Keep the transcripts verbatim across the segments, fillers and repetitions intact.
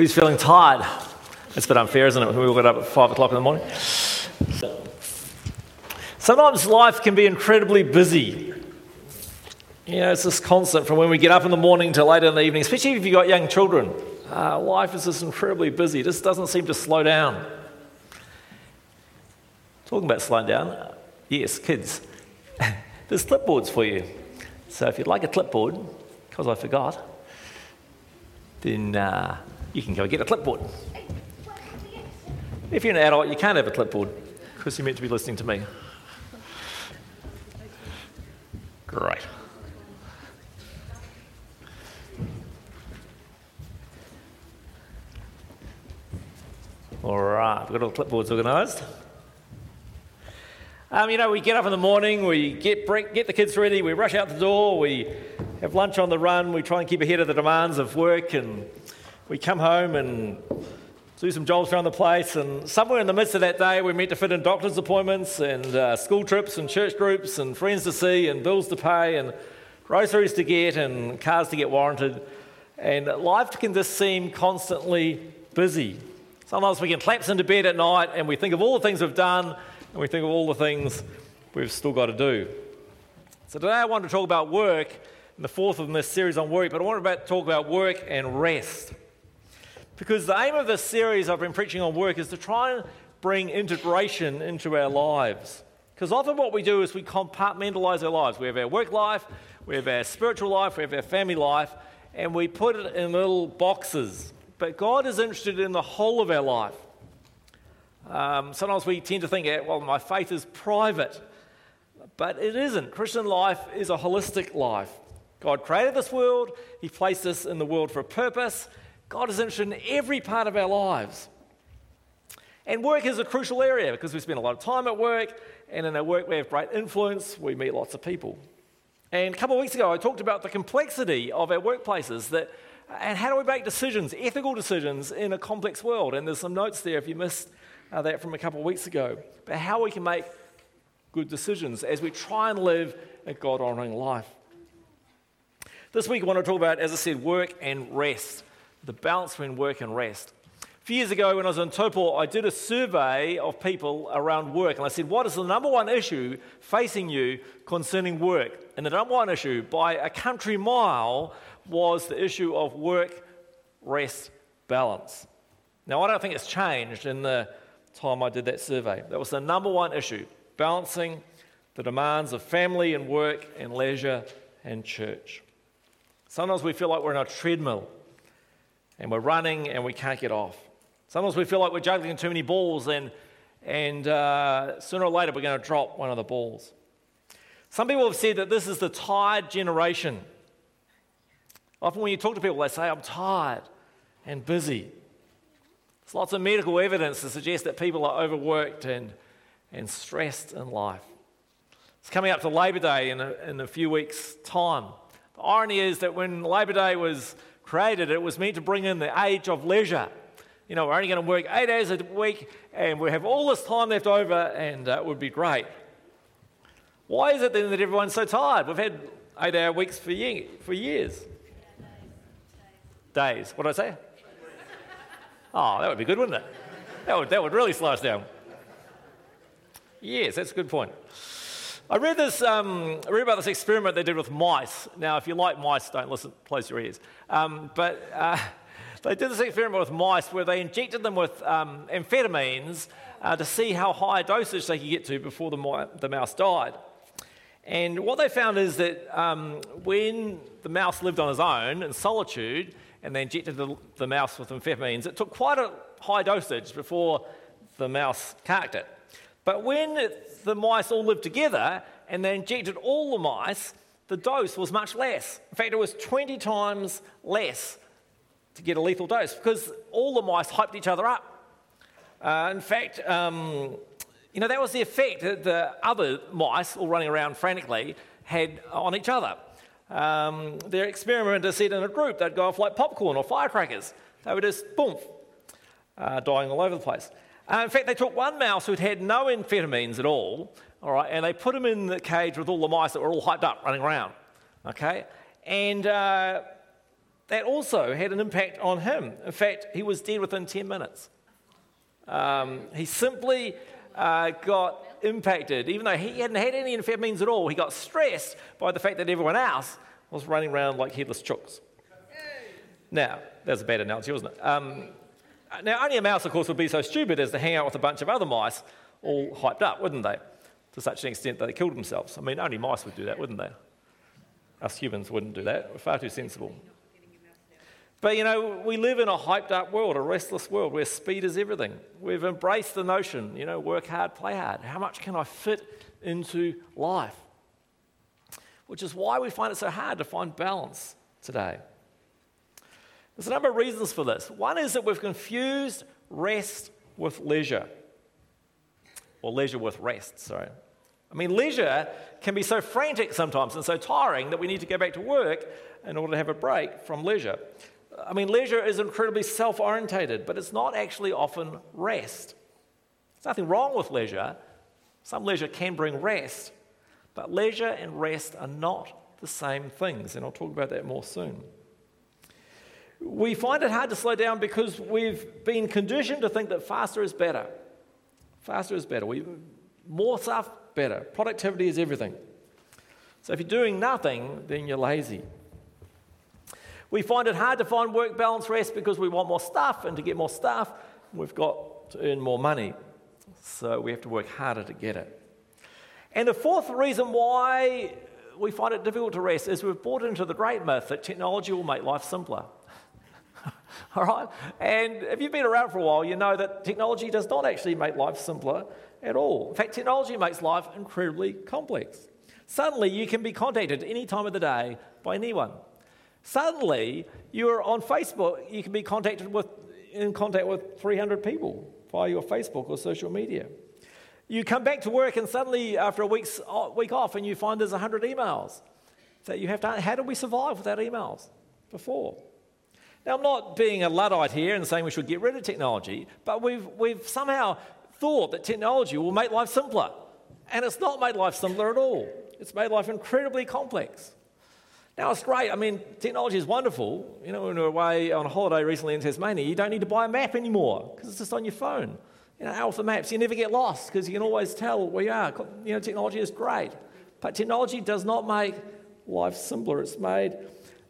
Who's feeling tired? It's a bit unfair, isn't it, when we all get up at five o'clock in the morning? Sometimes life can be incredibly busy. You know, it's this constant from when we get up in the morning to later in the evening, especially if you've got young children. Uh, life is just incredibly busy. It just doesn't seem to slow down. Talking about slowing down, uh, yes, kids, there's clipboards for you. So if you'd like a clipboard, because I forgot, then uh, you can go get a clipboard. If you're an adult, you can't have a clipboard because you're meant to be listening to me. Great. All right, we've got all the clipboards organised. Um, you know, we get up in the morning, we get break, get the kids ready, we rush out the door, we have lunch on the run, we try and keep ahead of the demands of work, and we come home and do some jobs around the place, and somewhere in the midst of that day we're meant to fit in doctor's appointments and uh, school trips and church groups and friends to see and bills to pay and groceries to get and cars to get warranted, and life can just seem constantly busy. Sometimes we can collapse into bed at night and we think of all the things we've done and we think of all the things we've still got to do. So today I want to talk about work, and the fourth in this series on work, but I want to talk about work and rest. Because the aim of this series I've been preaching on work is to try and bring integration into our lives. Because often what we do is we compartmentalise our lives. We have our work life, we have our spiritual life, we have our family life, and we put it in little boxes. But God is interested in the whole of our life. Um, sometimes we tend to think, well, my faith is private. But it isn't. Christian life is a holistic life. God created this world. He placed us in the world for a purpose. God is interested in every part of our lives. And work is a crucial area because we spend a lot of time at work, and in our work we have great influence, we meet lots of people. And a couple of weeks ago I talked about the complexity of our workplaces, that, and how do we make decisions, ethical decisions, in a complex world. And there's some notes there if you missed uh, that from a couple of weeks ago, about how we can make good decisions as we try and live a God-honouring life. This week I want to talk about, as I said, work and rest. The balance between work and rest. A few years ago when I was in Taupo, I did a survey of people around work, and I said, what is the number one issue facing you concerning work? And the number one issue by a country mile was the issue of work-rest balance. Now, I don't think it's changed in the time I did that survey. That was the number one issue, balancing the demands of family and work and leisure and church. Sometimes we feel like we're on a treadmill, and we're running and we can't get off. Sometimes we feel like we're juggling too many balls, and and uh, sooner or later we're going to drop one of the balls. Some people have said that this is the tired generation. Often when you talk to people, they say, I'm tired and busy. There's lots of medical evidence to suggest that people are overworked and, and stressed in life. It's coming up to Labor Day in a, in a few weeks' time. The irony is that when Labor Day was created, it was meant to bring in the age of leisure. You know, we're only going to work eight days a week and we have all this time left over, and uh, it would be great. Why is it then that everyone's so tired? We've had eight hour weeks for, year, for years. Days. What did I say? Oh, that would be good, wouldn't it? That would, that would really slow us down. Yes, that's a good point. I read this. Um, I read about this experiment they did with mice. Now, if you like mice, don't listen. Close your ears. Um, but uh, they did this experiment with mice where they injected them with um, amphetamines uh, to see how high a dosage they could get to before the, mi- the mouse died. And what they found is that um, when the mouse lived on his own in solitude, and they injected the, the mouse with amphetamines, it took quite a high dosage before the mouse carked it. But when the mice all lived together and they injected all the mice, the dose was much less. In fact, it was twenty times less to get a lethal dose because all the mice hyped each other up. Uh, in fact, um, you know, that was the effect that the other mice, all running around frantically, had on each other. Um, their experimenter said in a group they'd go off like popcorn or firecrackers. They were just, boom, uh, dying all over the place. Uh, in fact, they took one mouse who'd had no amphetamines at all, all right, and they put him in the cage with all the mice that were all hyped up, running around, okay? And uh, that also had an impact on him. In fact, he was dead within ten minutes. Um, he simply uh, got impacted. Even though he hadn't had any amphetamines at all, he got stressed by the fact that everyone else was running around like headless chooks. Now, that was a bad analogy, wasn't it? Um, now, only a mouse, of course, would be so stupid as to hang out with a bunch of other mice all hyped up, wouldn't they? To such an extent that they killed themselves. I mean, only mice would do that, wouldn't they? Us humans wouldn't do that. We're far too sensible. But, you know, we live in a hyped-up world, a restless world where speed is everything. We've embraced the notion, you know, work hard, play hard. How much can I fit into life? Which is why we find it so hard to find balance today. There's a number of reasons for this. One is that we've confused rest with leisure. Or leisure with rest, sorry. I mean, leisure can be so frantic sometimes and so tiring that we need to go back to work in order to have a break from leisure. I mean, leisure is incredibly self-orientated, but it's not actually often rest. There's nothing wrong with leisure. Some leisure can bring rest, but leisure and rest are not the same things, and I'll talk about that more soon. We find it hard to slow down because we've been conditioned to think that faster is better. Faster is better. We, more stuff, better. Productivity is everything. So if you're doing nothing, then you're lazy. We find it hard to find work, balance, rest because we want more stuff, and to get more stuff, we've got to earn more money. So we have to work harder to get it. And the fourth reason why we find it difficult to rest is we've bought into the great myth that technology will make life simpler. All right? And if you've been around for a while, you know that technology does not actually make life simpler at all. In fact, technology makes life incredibly complex. Suddenly, you can be contacted any time of the day by anyone. Suddenly, you're on Facebook, you can be contacted with in contact with three hundred people via your Facebook or social media. You come back to work and suddenly, after a week's, week off, and you find there's one hundred emails. So you have to, how did we survive without emails before? Now, I'm not being a Luddite here and saying we should get rid of technology, but we've we've somehow thought that technology will make life simpler. And it's not made life simpler at all. It's made life incredibly complex. Now, it's great. I mean, technology is wonderful. You know, when we were away on a holiday recently in Tasmania, you don't need to buy a map anymore because it's just on your phone. You know, Alpha Maps, you never get lost because you can always tell where you are. You know, technology is great. But technology does not make life simpler. It's made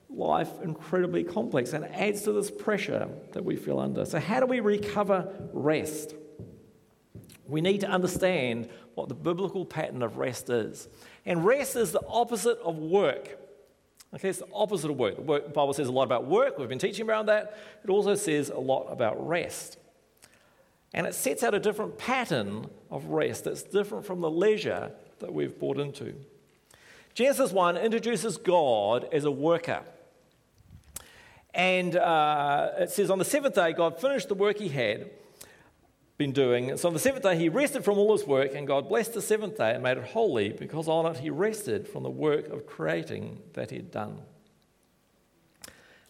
life incredibly complex and adds to this pressure that we feel under. So how do we recover rest? We need to understand what the biblical pattern of rest is. And rest is the opposite of work. Okay, it's the opposite of work. The Bible says a lot about work. We've been teaching around that. It also says a lot about rest. And it sets out a different pattern of rest that's different from the leisure that we've bought into. Genesis one introduces God as a worker. And uh, it says, on the seventh day, God finished the work he had been doing. So on the seventh day, he rested from all his work, and God blessed the seventh day and made it holy, because on it he rested from the work of creating that he had done.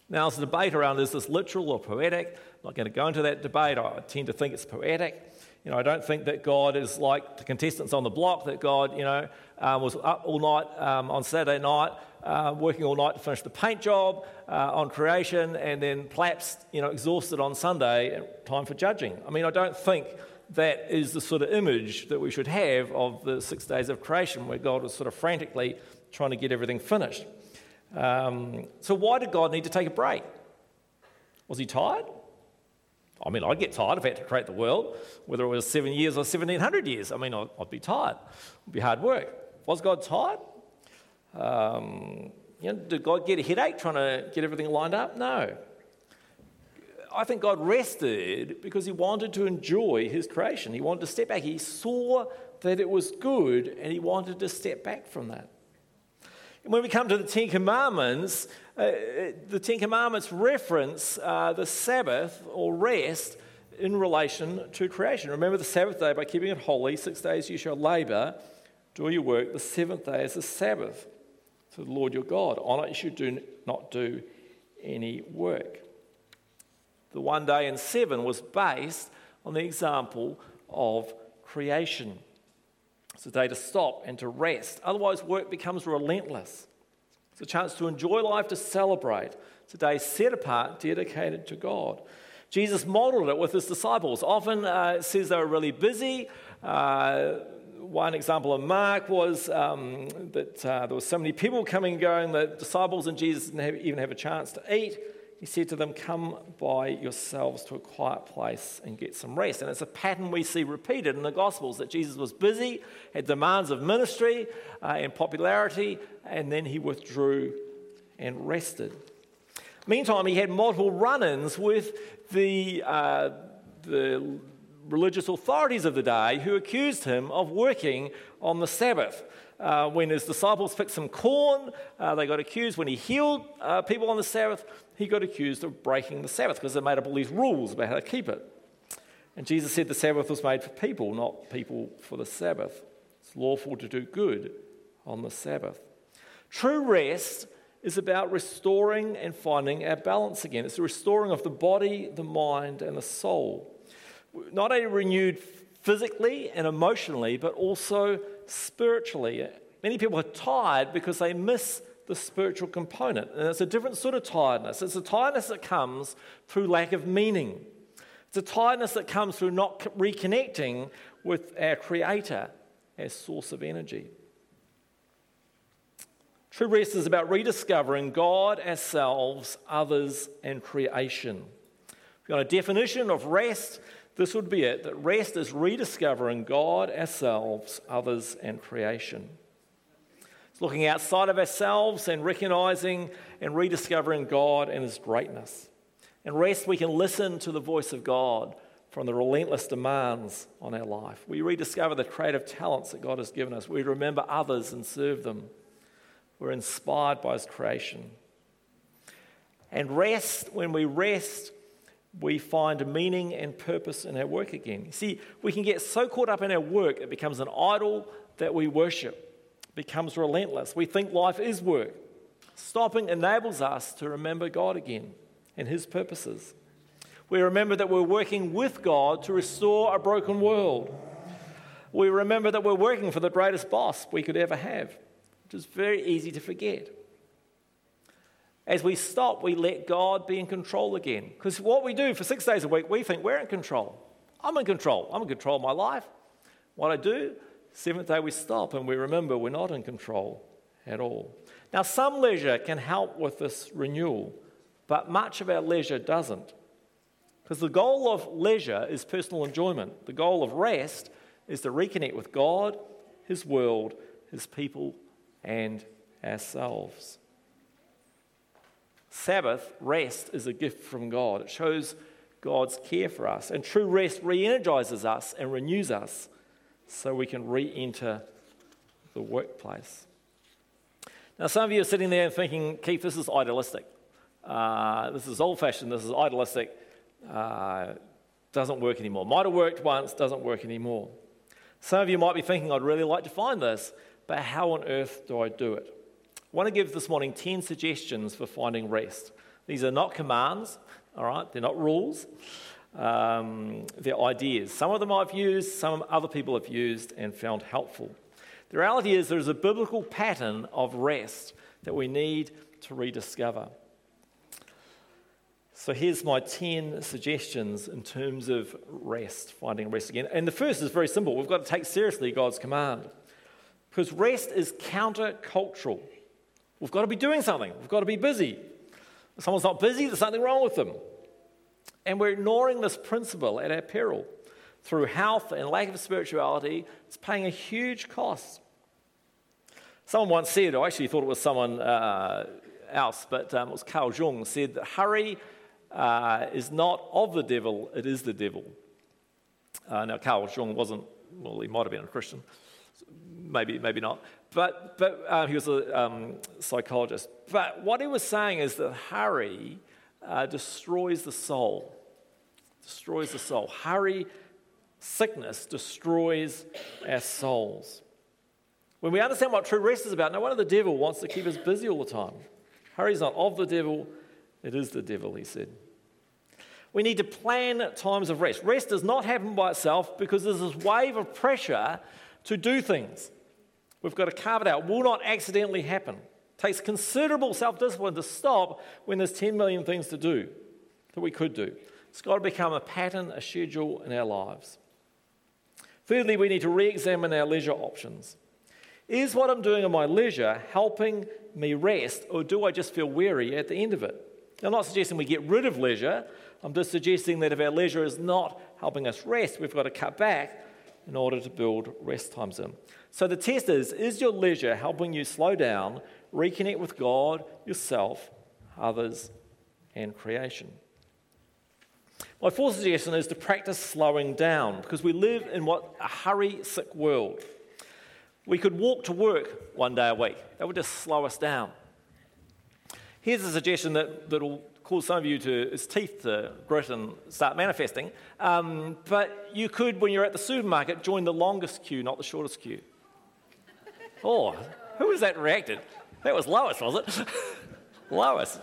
Now, there's a debate around, is this literal or poetic? I'm not going to go into that debate. I tend to think it's poetic. You know, I don't think that God is like the contestants on the block, that God, you know, uh, was up all night um, on Saturday night, uh, working all night to finish the paint job uh, on creation, and then collapsed, you know, exhausted on Sunday, time for judging. I mean, I don't think that is the sort of image that we should have of the six days of creation, where God was sort of frantically trying to get everything finished. Um, so why did God need to take a break? Was he tired? I mean, I'd get tired if I had to create the world, whether it was seven years or seventeen hundred years. I mean, I'd, I'd be tired. It would be hard work. Was God tired? Um, you know, did God get a headache trying to get everything lined up? No. I think God rested because he wanted to enjoy his creation. He wanted to step back. He saw that it was good, and he wanted to step back from that. And when we come to the Ten Commandments, uh, the Ten Commandments reference uh, the Sabbath or rest in relation to creation. Remember the Sabbath day by keeping it holy. Six days you shall labor, do your work. The seventh day is the Sabbath to the Lord your God. On it you should do not do any work. The one day in seven was based on the example of creation. It's a day to stop and to rest. Otherwise, work becomes relentless. It's a chance to enjoy life, to celebrate. It's a day set apart, dedicated to God. Jesus modeled it with his disciples. Often uh, it says they were really busy. Uh, one example of Mark was um, that uh, there were so many people coming and going that disciples and Jesus didn't have, even have a chance to eat. He said to them, come by yourselves to a quiet place and get some rest. And it's a pattern we see repeated in the Gospels, that Jesus was busy, had demands of ministry uh, and popularity, and then he withdrew and rested. Meantime, he had multiple run-ins with the, uh, the religious authorities of the day who accused him of working on the Sabbath. Uh, when his disciples picked some corn, uh, they got accused. When he healed uh, people on the Sabbath, he got accused of breaking the Sabbath because they made up all these rules about how to keep it. And Jesus said the Sabbath was made for people, not people for the Sabbath. It's lawful to do good on the Sabbath. True rest is about restoring and finding our balance again. It's the restoring of the body, the mind, and the soul. Not only renewed physically and emotionally, but also spiritually. Many people are tired because they miss the spiritual component. And it's a different sort of tiredness. It's a tiredness that comes through lack of meaning. It's a tiredness that comes through not reconnecting with our Creator as source of energy. True rest is about rediscovering God, ourselves, others, and creation. If you want a definition of rest, this would be it, that rest is rediscovering God, ourselves, others, and creation. It's looking outside of ourselves and recognizing and rediscovering God and his greatness. In rest, we can listen to the voice of God from the relentless demands on our life. We rediscover the creative talents that God has given us. We remember others and serve them. We're inspired by his creation. And rest, when we rest, we find meaning and purpose in our work again. You see, we can get so caught up in our work, it becomes an idol that we worship. It becomes relentless. We think life is work. Stopping enables us to remember God again and his purposes. We remember that we're working with God to restore a broken world. We remember that we're working for the greatest boss we could ever have, which is very easy to forget. As we stop, we let God be in control again. Because what we do for six days a week, we think we're in control. I'm in control. I'm in control of my life. What I do, seventh day we stop and we remember we're not in control at all. Now, some leisure can help with this renewal, but much of our leisure doesn't. Because the goal of leisure is personal enjoyment. The goal of rest is to reconnect with God, his world, his people, and ourselves. Sabbath, rest, is a gift from God. It shows God's care for us. And true rest re-energizes us and renews us so we can re-enter the workplace. Now, some of you are sitting there and thinking, Keith, this is idealistic. Uh, this is old-fashioned. This is idealistic. Uh, doesn't work anymore. Might have worked once, doesn't work anymore. Some of you might be thinking, I'd really like to find this, but how on earth do I do it? I want to give this morning ten suggestions for finding rest. These are not commands, all right? They're not rules. Um, they're ideas. Some of them I've used, some other people have used and found helpful. The reality is there is a biblical pattern of rest that we need to rediscover. So here's my ten suggestions in terms of rest, finding rest again. And the first is very simple. We've got to take seriously God's command. Because rest is counter-cultural. We've got to be doing something. We've got to be busy. If someone's not busy, there's something wrong with them. And we're ignoring this principle at our peril. Through health and lack of spirituality, it's paying a huge cost. Someone once said, I actually thought it was someone uh, else, but um, it was Carl Jung, said that hurry uh, is not of the devil, it is the devil. Uh, now, Carl Jung wasn't, well, he might have been a Christian. Maybe, maybe not. But but uh, he was a um, psychologist. But what he was saying is that hurry uh, destroys the soul. Destroys the soul. Hurry, sickness, destroys our souls. When we understand what true rest is about, no wonder the devil wants to keep us busy all the time. Hurry is not of the devil, it is the devil, he said. We need to plan times of rest. Rest does not happen by itself because there's this wave of pressure to do things. We've got to carve it out. It will not accidentally happen. takes considerable self-discipline to stop when there's ten million things to do that we could do. It's got to become a pattern, a schedule in our lives. Thirdly, we need to re-examine our leisure options. Is what I'm doing in my leisure helping me rest, or do I just feel weary at the end of it? I'm not suggesting we get rid of leisure. I'm just suggesting that if our leisure is not helping us rest, we've got to cut back in order to build rest times in. So the test is, is your leisure helping you slow down, reconnect with God, yourself, others, and creation? My fourth suggestion is to practice slowing down, because we live in what a hurry-sick world. We could walk to work one day a week. That would just slow us down. Here's a suggestion that will cause some of you to its teeth to grit and start manifesting. Um, but you could, when you're at the supermarket, join the longest queue, not the shortest queue. Oh, who was that reacted? That was Lois, was it? Lois.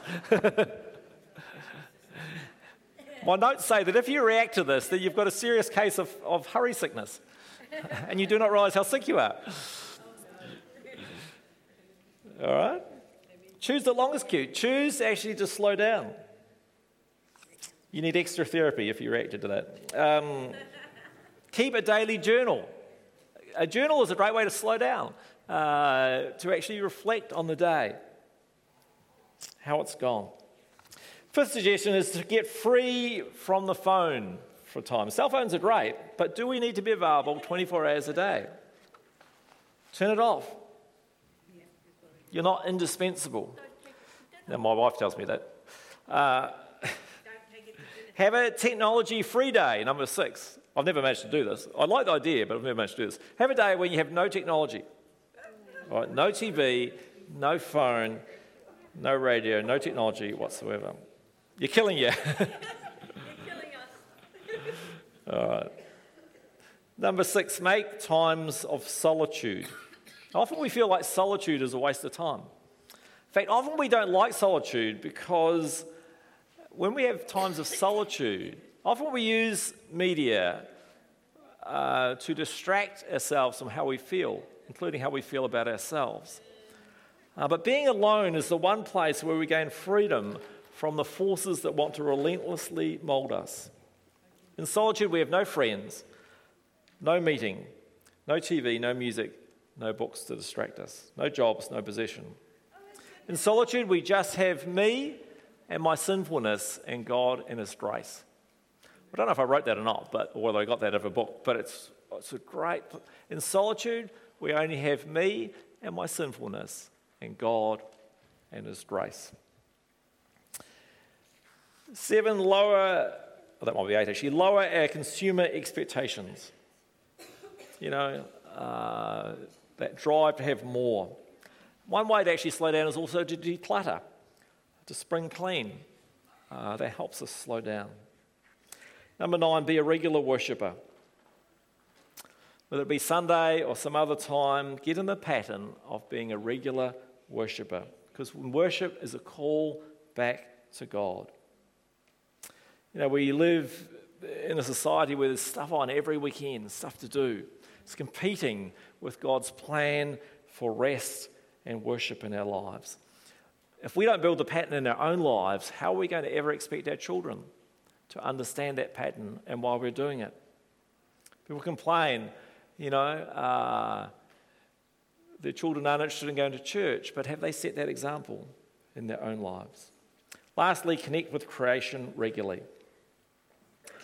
My notes say that if you react to this, that you've got a serious case of, of hurry sickness, and you do not realise how sick you are. All right? Choose the longest queue. Choose actually to slow down. You need extra therapy if you reacted to that. Um, keep a daily journal. A journal is a great way to slow down, uh, to actually reflect on the day, how it's gone. Fifth suggestion is to get free from the phone for a time. Cell phones are great, but do we need to be available twenty-four hours a day? Turn it off. You're not indispensable. Now, my wife tells me that. Uh, have a technology-free day, number six. I've never managed to do this. I like the idea, but I've never managed to do this. Have a day when you have no technology. All right, no T V, no phone, no radio, no technology whatsoever. You're killing you. You're killing us. All right. Number six, make times of solitude. Often we feel like solitude is a waste of time. In fact, often we don't like solitude because when we have times of solitude, often we use media uh, to distract ourselves from how we feel, including how we feel about ourselves. Uh, but being alone is the one place where we gain freedom from the forces that want to relentlessly mold us. In solitude, we have no friends, no meeting, no T V, no music, no books to distract us, no jobs, no possession. In solitude, we just have me and my sinfulness and God and His grace. I don't know if I wrote that or not, but or whether I got that out of a book, but it's, it's a great... In solitude, we only have me and my sinfulness and God and His grace. Seven, lower... Oh, that might be eight, actually. Lower our consumer expectations. You know... Uh, that drive to have more. One way to actually slow down is also to declutter, to spring clean. Uh, that helps us slow down. Number nine, be a regular worshipper. Whether it be Sunday or some other time, get in the pattern of being a regular worshipper, because worship is a call back to God. You know, we live in a society where there's stuff on every weekend, stuff to do. It's competing with God's plan for rest and worship in our lives. If we don't build the pattern in our own lives, how are we going to ever expect our children to understand that pattern and why we're doing it? People complain, you know, uh, their children aren't interested in going to church, but have they set that example in their own lives? Lastly, connect with creation regularly.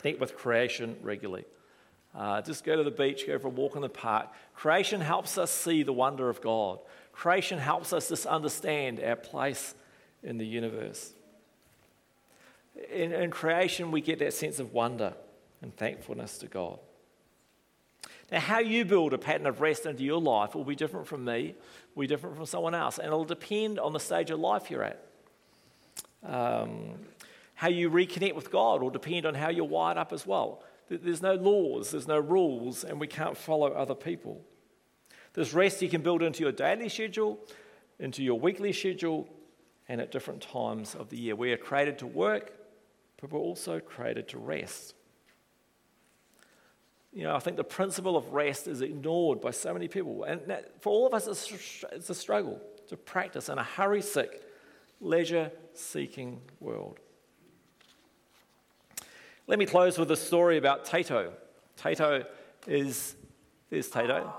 Connect with creation regularly. Uh, just go to the beach, go for a walk in the park. Creation helps us see the wonder of God. Creation helps us just understand our place in the universe. In, in creation, we get that sense of wonder and thankfulness to God. Now, how you build a pattern of rest into your life will be different from me, will be different from someone else, and it'll depend on the stage of life you're at. Um, how you reconnect with God will depend on how you're wired up as well. There's no laws, there's no rules, and we can't follow other people. This rest you can build into your daily schedule, into your weekly schedule, and at different times of the year. We are created to work, but we're also created to rest. You know, I think the principle of rest is ignored by so many people. And for all of us, it's a struggle. to practice in a hurry-sick, leisure-seeking world. Let me close with a story about Taito. Taito is... There's Taito.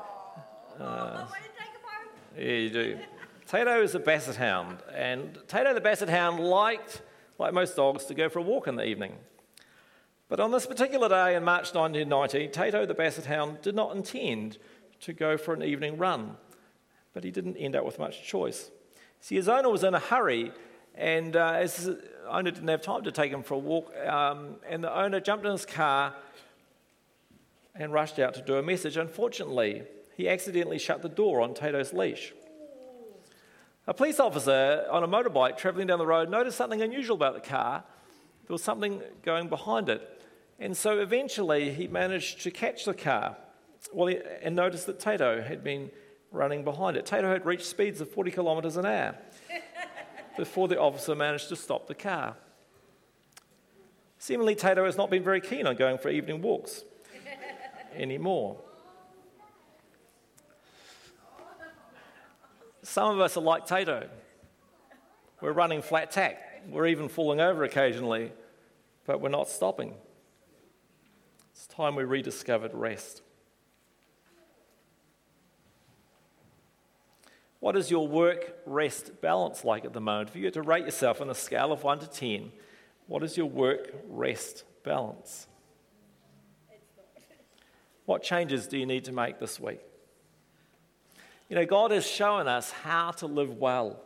Uh, yeah, you do. Taito is a basset hound, and Taito the basset hound liked, like most dogs, to go for a walk in the evening. But on this particular day in March nineteen ninety, Taito the basset hound did not intend to go for an evening run, but he didn't end up with much choice. See, his owner was in a hurry, and uh, his owner didn't have time to take him for a walk, um, and the owner jumped in his car and rushed out to do a message. Unfortunately, he accidentally shut the door on Tato's leash. A police officer on a motorbike travelling down the road noticed something unusual about the car. There was something going behind it. And so eventually he managed to catch the car well, he, and noticed that Taito had been running behind it. Taito had reached speeds of forty kilometres an hour before the officer managed to stop the car. Seemingly, Taito has not been very keen on going for evening walks anymore. Some of us are like Taito. We're running flat tack. We're even falling over occasionally, but we're not stopping. It's time we rediscovered rest. What is your work-rest balance like at the moment? If you had to rate yourself on a scale of one to ten, what is your work-rest balance? What changes do you need to make this week? You know, God has shown us how to live well.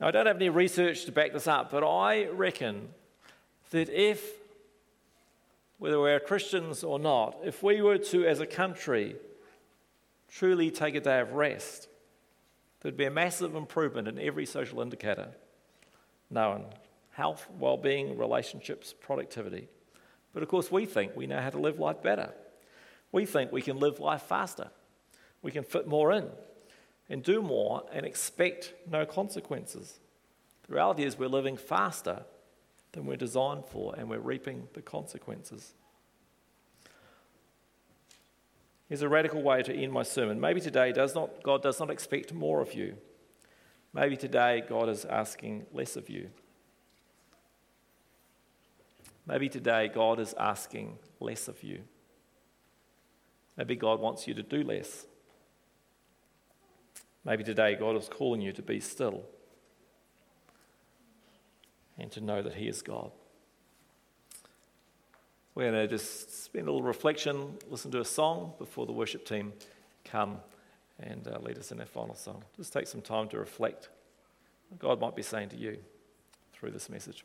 Now, I don't have any research to back this up, but I reckon that if, whether we're Christians or not, if we were to, as a country, truly take a day of rest, there'd be a massive improvement in every social indicator known: health, well-being, relationships, productivity. But of course, we think we know how to live life better. We think we can live life faster. We can fit more in and do more and expect no consequences. The reality is we're living faster than we're designed for, and we're reaping the consequences. Here's a radical way to end my sermon. Maybe today does not, God does not expect more of you. Maybe today God is asking less of you. Maybe today God is asking less of you. Maybe God wants you to do less. Maybe today God is calling you to be still and to know that He is God. We're going to just spend a little reflection, listen to a song before the worship team come and uh, lead us in our final song. Just take some time to reflect what God might be saying to you through this message.